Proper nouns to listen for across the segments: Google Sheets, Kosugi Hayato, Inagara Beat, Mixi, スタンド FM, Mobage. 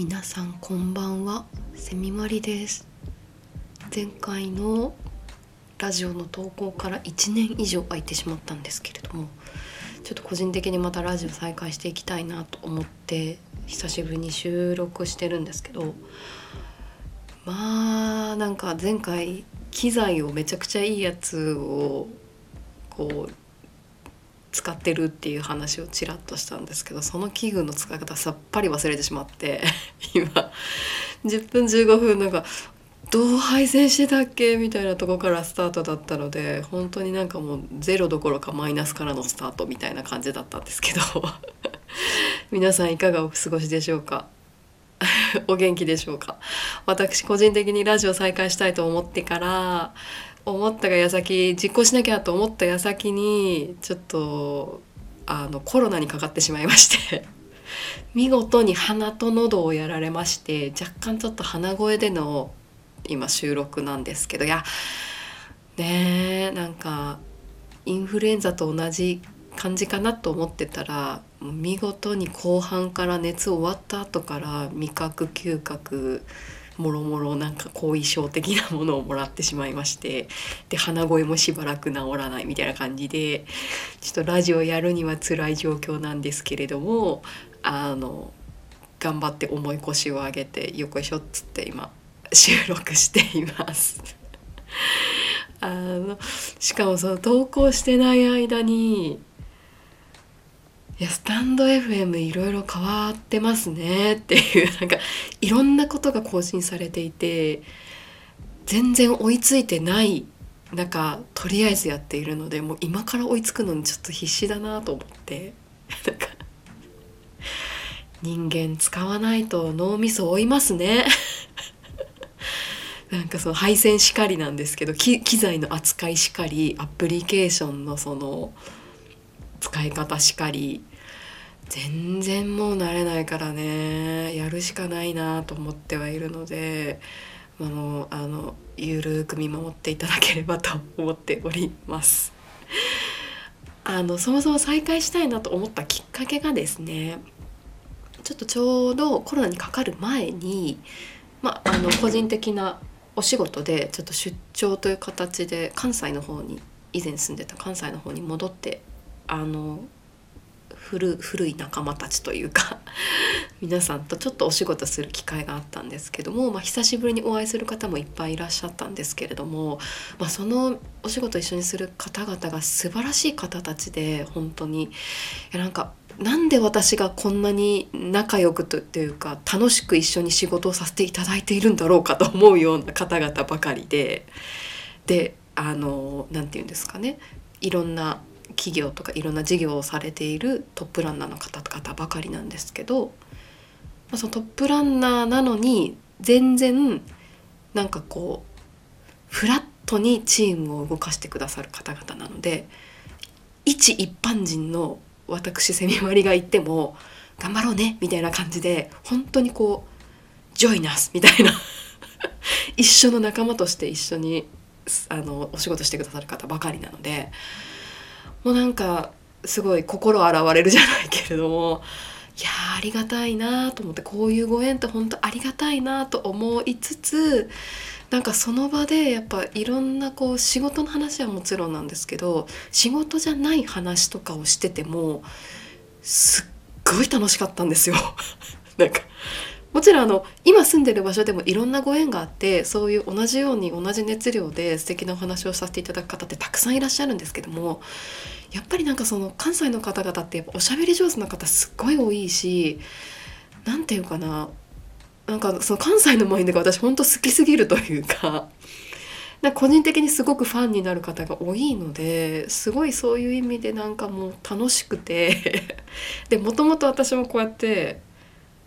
皆さんこんばんは、セミマリです。前回のラジオの投稿から1年以上空いてしまったんですけれども、ちょっと個人的にまたラジオ再開していきたいなと思って久しぶりに収録してるんですけど、まあなんか前回機材をめちゃくちゃいいやつをこう使ってるっていう話をちらっとしたんですけど、その器具の使い方さっぱり忘れてしまって今10分15分なんかどう配線してたっけみたいなとこからスタートだったので、本当になんかもうゼロどころかマイナスからのスタートみたいな感じだったんですけど皆さんいかがお過ごしでしょうかお元気でしょうか。私個人的にラジオ再開したいと思ったが矢先、実行しなきゃと思った矢先にちょっとコロナにかかってしまいまして見事に鼻と喉をやられまして、若干ちょっと鼻声での今収録なんですけど、いやねえ、なんかインフルエンザと同じ感じかなと思ってたら、見事に後半から熱終わった後から味覚嗅覚もろもろなんか後遺症的なものをもらってしまいまして、で鼻声もしばらく治らないみたいな感じで、ちょっとラジオやるには辛い状況なんですけれども、頑張って重い腰を上げてよこいしょっつって今収録していますしかもその投稿してない間に、いやスタンド FM いろいろ変わってますねっていう、なんかいろんなことが更新されていて全然追いついてない中、とりあえずやっているので、もう今から追いつくのにちょっと必死だなと思って、なんか人間使わないと脳みそ追いますねなんかその配線しかりなんですけど、機材の扱いしかり、アプリケーションのその使い方しかり、全然もう慣れないからね、やるしかないなと思ってはいるので、ゆるく見守っていただければと思っております。そもそも再開したいなと思ったきっかけがですね、ちょうどコロナにかかる前に、個人的なお仕事でちょっと出張という形で関西の方に、以前住んでた関西の方に戻って、古い仲間たちというか皆さんとちょっとお仕事する機会があったんですけども、久しぶりにお会いする方もいっぱいいらっしゃったんですけれども、そのお仕事一緒にする方々が素晴らしい方たちで、本当になんで私がこんなに仲良くというか楽しく一緒に仕事をさせていただいているんだろうかと思うような方々ばかりで、なんていうんですかね、いろんな企業とかいろんな事業をされているトップランナーの方々ばかりなんですけど、そのトップランナーなのに全然なんかこうフラットにチームを動かしてくださる方々なので、一般人の私セミマリが行っても頑張ろうねみたいな感じで、本当にこうジョイナスみたいな一緒の仲間として一緒にお仕事してくださる方ばかりなので、もうなんかすごい心洗われるじゃないけれども、いやありがたいなと思って、こういうご縁って本当ありがたいなと思いつつ、なんかその場でやっぱいろんなこう仕事の話はもちろんなんですけど、仕事じゃない話とかをしててもすっごい楽しかったんですよなんかもちろん今住んでる場所でもいろんなご縁があって、そういう同じように同じ熱量で素敵なお話をさせていただく方ってたくさんいらっしゃるんですけども、やっぱりなんかその関西の方々ってやっぱおしゃべり上手な方すっごい多いし、なんていうかな、なんかその関西のマインドが私ほんと好きすぎるというか、個人的にすごくファンになる方が多いので、すごいそういう意味でなんかもう楽しくてでもともと私もこうやって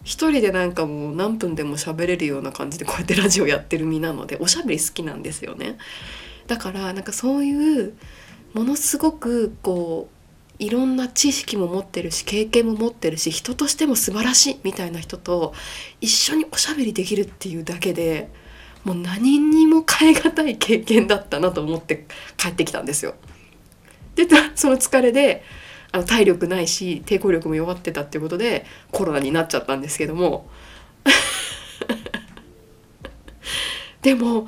一人でなんかもう何分でも喋れるような感じでこうやってラジオやってる身なので、おしゃべり好きなんですよね。だからなんかそういうものすごくこういろんな知識も持ってるし経験も持ってるし人としても素晴らしいみたいな人と一緒におしゃべりできるっていうだけで、もう何にも代え難い経験だったなと思って帰ってきたんですよ。でその疲れで体力ないし抵抗力も弱ってたっていうことでコロナになっちゃったんですけどもでも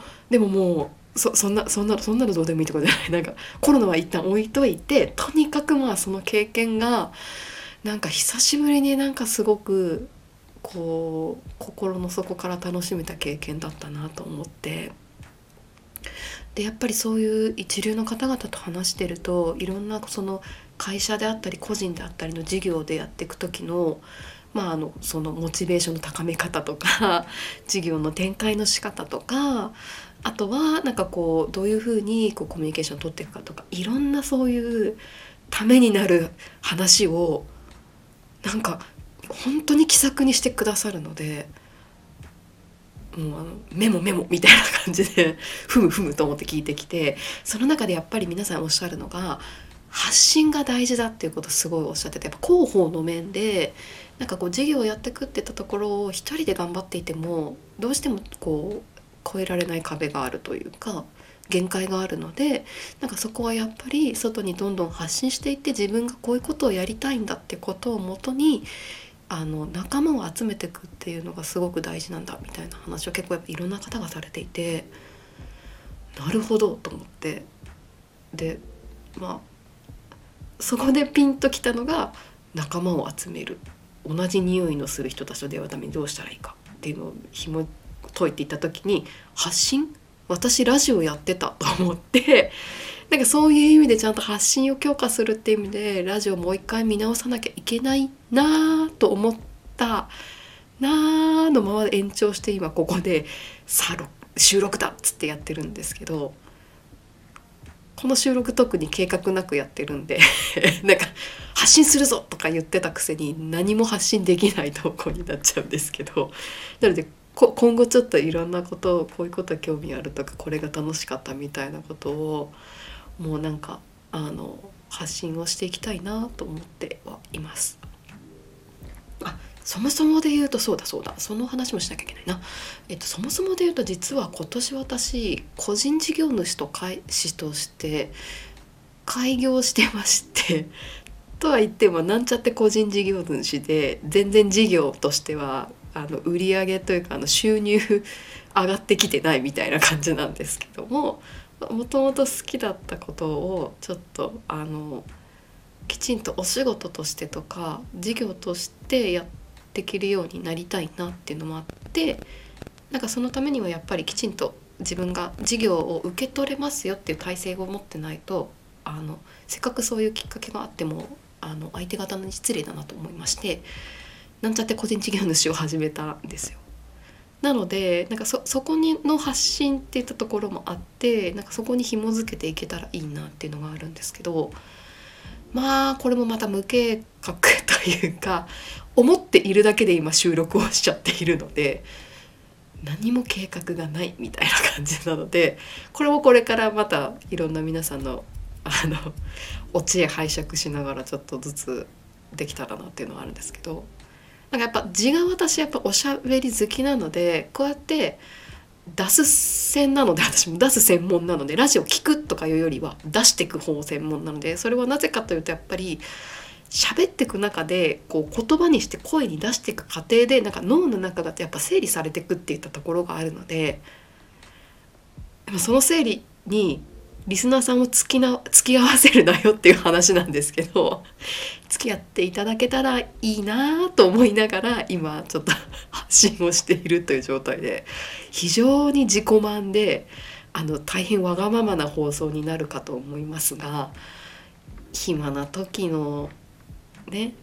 もうそんなのどうでもいいとかじゃない、なんかコロナは一旦置いといて、とにかくまあその経験がなんか久しぶりになんかすごくこう心の底から楽しめた経験だったなと思って、でやっぱりそういう一流の方々と話してると、いろんなその会社であったり個人であったりの事業でやっていく時のまあ、そのモチベーションの高め方とか事業の展開の仕方とか、あとはなんかこうどういうふうにこうコミュニケーションを取っていくかとか、いろんなそういうためになる話をなんか本当に気さくにしてくださるので、もうメモみたいな感じでふむと思って聞いてきて、その中でやっぱり皆さんおっしゃるのが発信が大事だっていうことをすごいおっしゃってて、やっぱ広報の面でなんかこう事業をやってくってたところを一人で頑張っていてもどうしてもこう越えられない壁があるというか限界があるので、なんかそこはやっぱり外にどんどん発信していって、自分がこういうことをやりたいんだってことをもとに仲間を集めていくっていうのがすごく大事なんだみたいな話を結構やっぱいろんな方がされていて、なるほどと思って、でまあそこでピンときたのが仲間を集める、同じ匂いのする人たちと出会うためにどうしたらいいかっていうのを紐解いていった時に、発信、私ラジオやってたと思って、なんかそういう意味でちゃんと発信を強化するっていう意味でラジオもう一回見直さなきゃいけないなと思ったなのままで延長して、今ここでさあ収録だっつってやってるんですけど、この収録特に計画なくやってるんでなんか発信するぞとか言ってたくせに何も発信できない投稿になっちゃうんですけど、なので今後ちょっといろんなことを、こういうことは興味あるとかこれが楽しかったみたいなことをもうなんか発信をしていきたいなと思ってはいます。あ、そもそもで言うとそうだその話もしなきゃいけないな、そもそもで言うと実は今年私個人事業主と開始として開業してましてとは言ってもなんちゃって個人事業主で、全然事業としては売り上げというか収入上がってきてないみたいな感じなんですけども、もともと好きだったことをちょっときちんとお仕事としてとか事業としてやっていけるようになりたいなっていうのもあって、なんかそのためにはやっぱりきちんと自分が事業を受け取れますよっていう体制を持ってないとせっかくそういうきっかけがあっても相手方に失礼だなと思いまして、なんちゃって個人事業主を始めたんですよ。なのでなんかそこにの発信っていったところもあって、なんかそこに紐づけていけたらいいなっていうのがあるんですけど、まあこれもまた無計画というか思っているだけで今収録をしちゃっているので、何も計画がないみたいな感じなので、これもこれからまたいろんな皆さんのお知恵拝借しながらちょっとずつできたらなっていうのはあるんですけど、なんかやっぱ字が私やっぱおしゃべり好きなので、こうやって出す専なので、私も出す専門なので、ラジオ聞くとかいうよりは出していく方専門なので、それはなぜかというとやっぱり喋っていく中でこう言葉にして声に出していく過程でなんか脳の中がやっぱ整理されていくっていったところがあるので、その整理にリスナーさんを付き合わせるなよっていう話なんですけど、付き合っていただけたらいいなと思いながら今ちょっと発信をしているという状態で、非常に自己満で大変わがままな放送になるかと思いますが、暇な時のね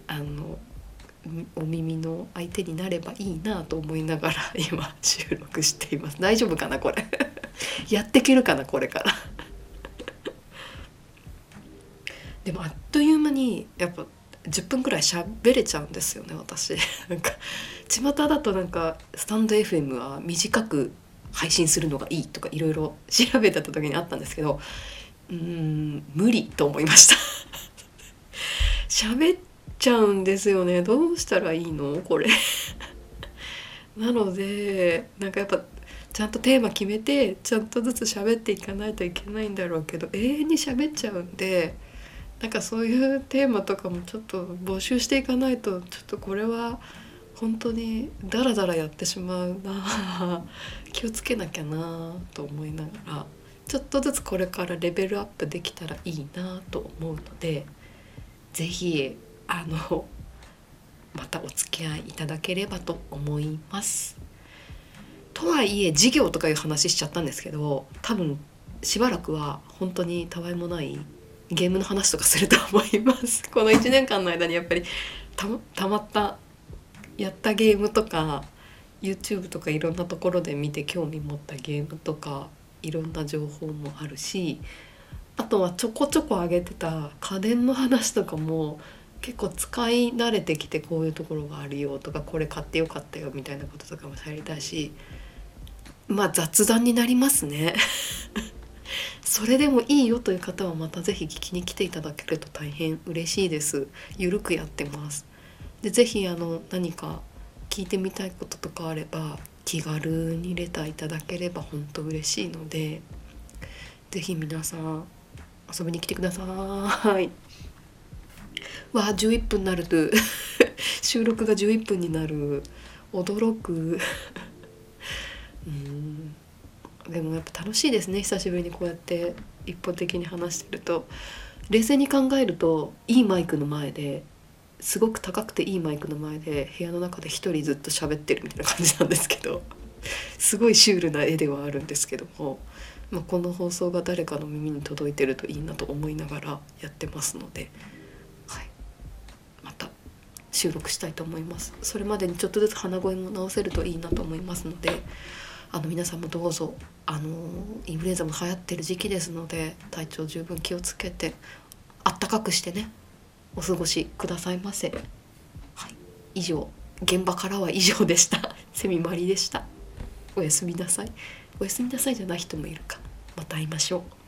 お耳の相手になればいいなと思いながら今収録しています。大丈夫かなこれやっていけるかなこれからでもあっという間にやっぱ10分くらい喋れちゃうんですよね私なんか巷だとなんかスタンド FM は短く配信するのがいいとかいろいろ調べた時にあったんですけど、無理と思いました喋っちゃうんですよね、どうしたらいいのこれなのでなんかやっぱちゃんとテーマ決めてちゃんとずつ喋っていかないといけないんだろうけど、永遠に喋っちゃうんで、なんかそういうテーマとかもちょっと募集していかないと、ちょっとこれは本当にダラダラやってしまうな気をつけなきゃなと思いながら、ちょっとずつこれからレベルアップできたらいいなと思うので、ぜひまたお付き合いいただければと思います。とはいえ事業とかいう話しちゃったんですけど、多分しばらくは本当にたわいもないゲームの話とかすると思います。この1年間の間にやっぱりたまったやったゲームとか YouTube とかいろんなところで見て興味持ったゲームとかいろんな情報もあるし、あとはちょこちょこ上げてた家電の話とかも結構使い慣れてきて、こういうところがあるよとかこれ買ってよかったよみたいなこととかもしゃべりたいし、まあ雑談になりますねそれでもいいよという方はまたぜひ聞きに来ていただけると大変嬉しいです。ゆるくやってます。でぜひ何か聞いてみたいこととかあれば気軽にレターいただければ本当嬉しいので、ぜひ皆さん遊びに来てください。わあ11分になると収録が11分になる、驚くでもやっぱ楽しいですね。久しぶりにこうやって一方的に話してると、冷静に考えるといいマイクの前で、すごく高くていいマイクの前で部屋の中で一人ずっと喋ってるみたいな感じなんですけどすごいシュールな絵ではあるんですけども、まあ、この放送が誰かの耳に届いてるといいなと思いながらやってますので、はい、また収録したいと思います。それまでにちょっとずつ鼻声も直せるといいなと思いますので、皆さんもどうぞインフルエンザも流行ってる時期ですので、体調十分気をつけてあったかくしてねお過ごしくださいませ。はい、以上、現場からは以上でした。セミマリでした。おやすみなさい。おやすみなさいじゃない人もいるか。また会いましょう。